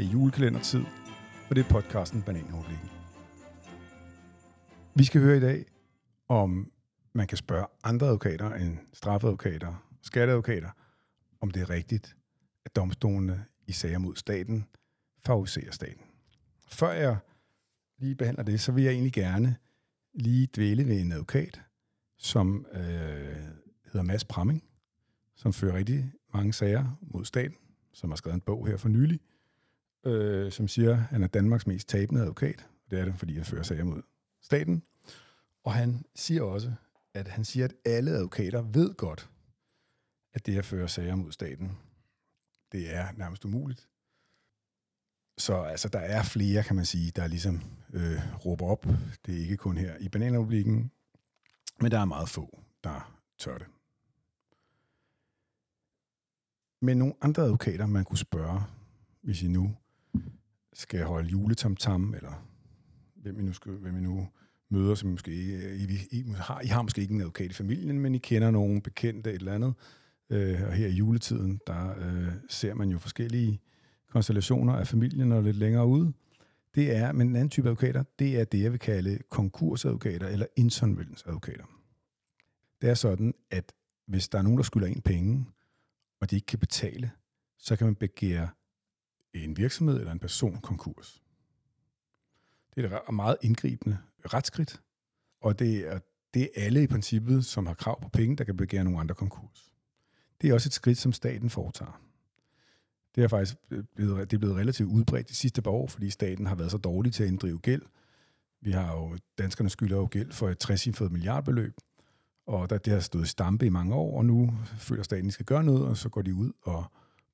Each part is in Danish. Det er julekalendertid, og det er podcasten Bananrepublikken. Vi skal høre i dag, om man kan spørge andre advokater end strafadvokater, skatteadvokater, om det er rigtigt, at domstolene i sager mod staten favoriserer staten. Før jeg lige behandler det, så vil jeg egentlig gerne lige dvæle ved en advokat, som hedder Mads Pramming, som fører rigtig mange sager mod staten, som har skrevet en bog her for nylig, som siger, at han er Danmarks mest tabende advokat. Det er det, fordi han fører sager mod staten. Og han siger også, at han siger, at alle advokater ved godt, at det at føre sager mod staten, det er nærmest umuligt. Så altså, der er flere, kan man sige, der ligesom råber op. Det er ikke kun her i Bananrepublikken, men der er meget få, der tør det. Men nogle andre advokater, man kunne spørge, hvis I nu skal holde juletamtam, eller hvem I nu møder, som måske I har måske ikke en advokat i familien, men I kender nogen bekendte et eller andet. Og her i juletiden, der ser man jo forskellige konstellationer af familien og lidt længere ude. Det er, men en anden type advokater, det er det, jeg vil kalde konkursadvokater eller insolvensadvokater. Det er sådan, at hvis der er nogen, der skylder en penge, og de ikke kan betale, så kan man begære en virksomhed eller en person konkurs. Det er et meget indgribende retsskridt, og det er alle i princippet, som har krav på penge, der kan begære nogle andre konkurs. Det er også et skridt, som staten foretager. Det er blevet relativt udbredt de sidste par år, fordi staten har været så dårlig til at inddrive gæld. Danskerne skylder jo gæld for et 60 milliardbeløb, og det har stået i stampe i mange år, og nu føler staten, at de skal gøre noget, og så går de ud og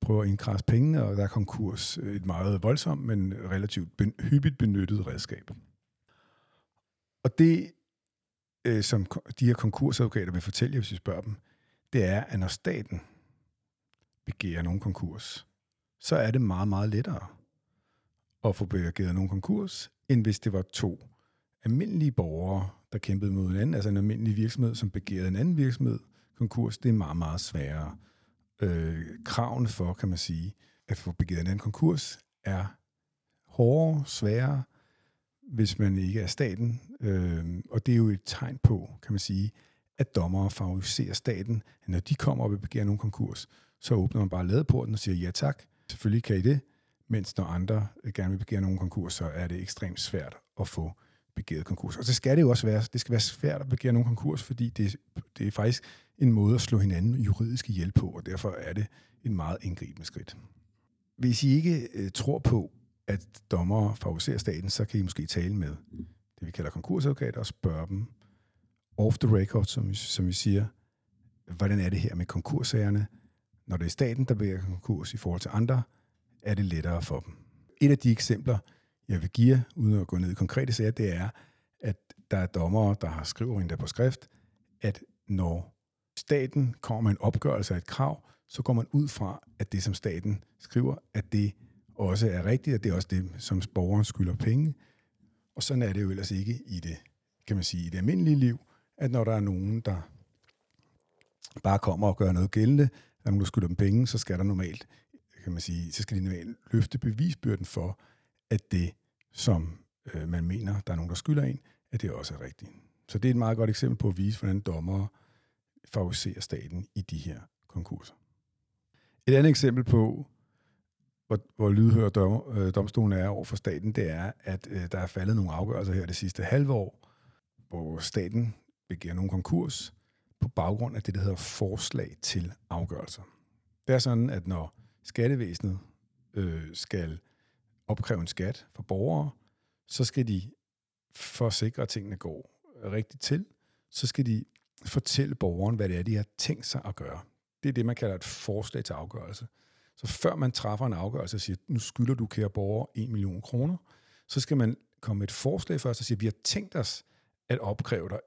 prøver at indkræve pengene, og der er konkurs et meget voldsomt, men relativt hyppigt benyttet redskab. Og det, som de her konkursadvokater vil fortælle jer, hvis I spørger dem, det er, at når staten begærer nogen konkurs, så er det meget, meget lettere at få begæret nogen konkurs, end hvis det var to almindelige borgere, der kæmpede mod hinanden, altså en almindelig virksomhed, som begærede en anden virksomhed konkurs. Det er meget, meget sværere. Kravene for, kan man sige, at få begæret en anden konkurs, er hårdere, sværere, hvis man ikke er staten. Og det er jo et tegn på, kan man sige, at dommere favoriserer staten, at når de kommer og vil begære nogen konkurs, så åbner man bare ladeporten og siger ja tak. Selvfølgelig kan I det, mens når andre gerne vil begære nogen konkurs, så er det ekstremt svært at få begæret konkurs. Og så skal det jo også være, det skal være svært at begære nogen konkurs, fordi det er faktisk en måde at slå hinanden juridisk ihjel på, og derfor er det en meget indgribende skridt. Hvis I ikke tror på, at dommere favoriserer staten, så kan I måske tale med det, vi kalder konkursadvokater, og spørge dem off the record, som vi siger, hvordan er det her med konkurssagerne? Når det er staten, der begærer konkurs i forhold til andre, er det lettere for dem. Et af de eksempler, jeg vil give jer, uden at gå ned i konkrete sager, det er, at der er dommere, der har skriver endda på skrift, at når staten kommer med en opgørelse af et krav, så går man ud fra, at det, som staten skriver, at det også er rigtigt, at det er også det, som borgeren skylder penge. Og sådan er det jo ellers ikke i det, kan man sige, i det almindelige liv, at når der er nogen, der bare kommer og gør noget gældende, når man skylder dem penge, så skal der normalt, kan man sige, så skal de normalt løfte bevisbyrden for, at det, som man mener, der er nogen, der skylder en, at det også er rigtigt. Så det er et meget godt eksempel på at vise, hvordan dommere favoriserer staten i de her konkurser. Et andet eksempel på, hvor lydhør domstolen er over for staten, det er, at der er faldet nogle afgørelser her det sidste halve år, hvor staten begærer nogle konkurs på baggrund af det, der hedder forslag til afgørelser. Det er sådan, at når skattevæsenet skal opkræve en skat for borgere, så skal de, for at sikre, at tingene går rigtigt til, så skal de fortælle borgeren, hvad det er, de har tænkt sig at gøre. Det er det, man kalder et forslag til afgørelse. Så før man træffer en afgørelse og siger, nu skylder du, kære borger, 1 million kroner, så skal man komme med et forslag først og sige, vi har tænkt os at opkræve dig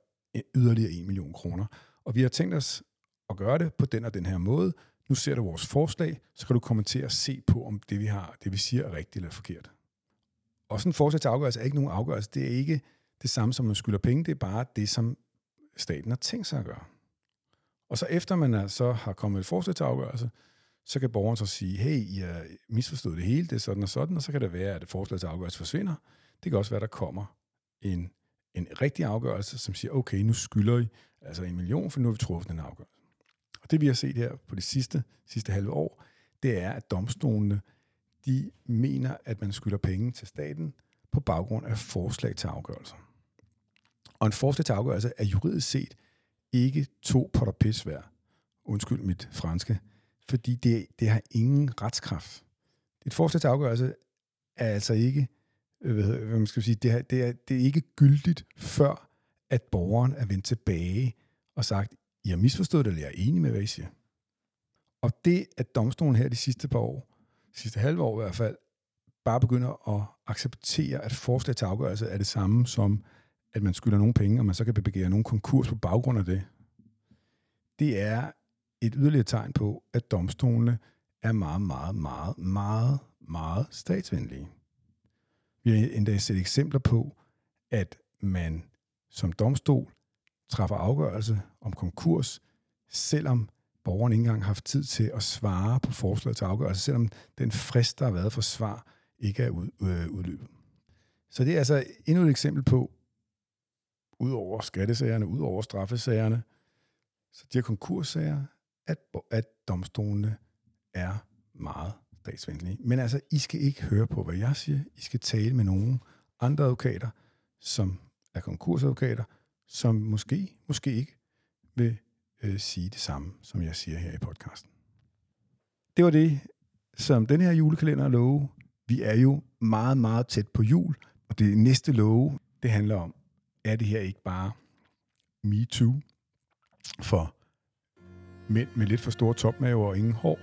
yderligere 1 million kroner, og vi har tænkt os at gøre det på den og den her måde. Nu ser du vores forslag, så kan du kommentere og se på, om det, vi har, det vi siger, er rigtigt eller forkert. Og sådan en forslag til afgørelse er ikke nogen afgørelse. Det er ikke det samme, som man skylder penge. Det er bare det, som staten har tænkt sig at gøre. Og så efter man så har kommet et forslag til afgørelse, så kan borgeren så sige, hey, I har misforstået det hele, det er sådan og sådan, og så kan det være, at forslaget til afgørelse forsvinder. Det kan også være, der kommer en rigtig afgørelse, som siger, okay, nu skylder I altså 1 million, for nu har vi truffet en afgørelse. Og det vi har set her på det sidste halve år, det er, at domstolene, de mener, at man skylder penge til staten på baggrund af forslag til afgørelser. Og en forslag til afgørelse er juridisk set ikke to potter pis værd. Undskyld mit franske. Fordi det har ingen retskraft. Et forslag til afgørelse er altså ikke, hvad man skal sige, det er ikke gyldigt, før at borgeren er vendt tilbage og sagt, I har misforstået det, eller jeg er enig med, hvad I siger. Og det, at domstolen her de sidste par år, sidste halve år i hvert fald, bare begynder at acceptere, at forslag til afgørelse er det samme som, at man skylder nogle penge, og man så kan begære nogle konkurs på baggrund af det, det er et yderligere tegn på, at domstolene er meget, meget, meget, meget, meget statsvenlige. Vi har endda set eksempler på, at man som domstol træffer afgørelse om konkurs, selvom borgeren ikke engang har haft tid til at svare på forslaget til afgørelse, selvom den frist, der har været for svar, ikke er udløbet. Så det er altså endnu et eksempel på, ud over skattesagerne, ud over straffesagerne, så de her konkurssager, at domstolene er meget statsvenlige. Men altså, I skal ikke høre på, hvad jeg siger. I skal tale med nogle andre advokater, som er konkursadvokater, som måske ikke vil sige det samme, som jeg siger her i podcasten. Det var det, som den her julekalender love. Vi er jo meget, meget tæt på jul, og det næste love, det handler om, er det her ikke bare Me Too for mænd med lidt for store topmaver og ingen hår?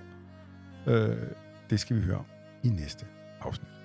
Det skal vi høre om i næste afsnit.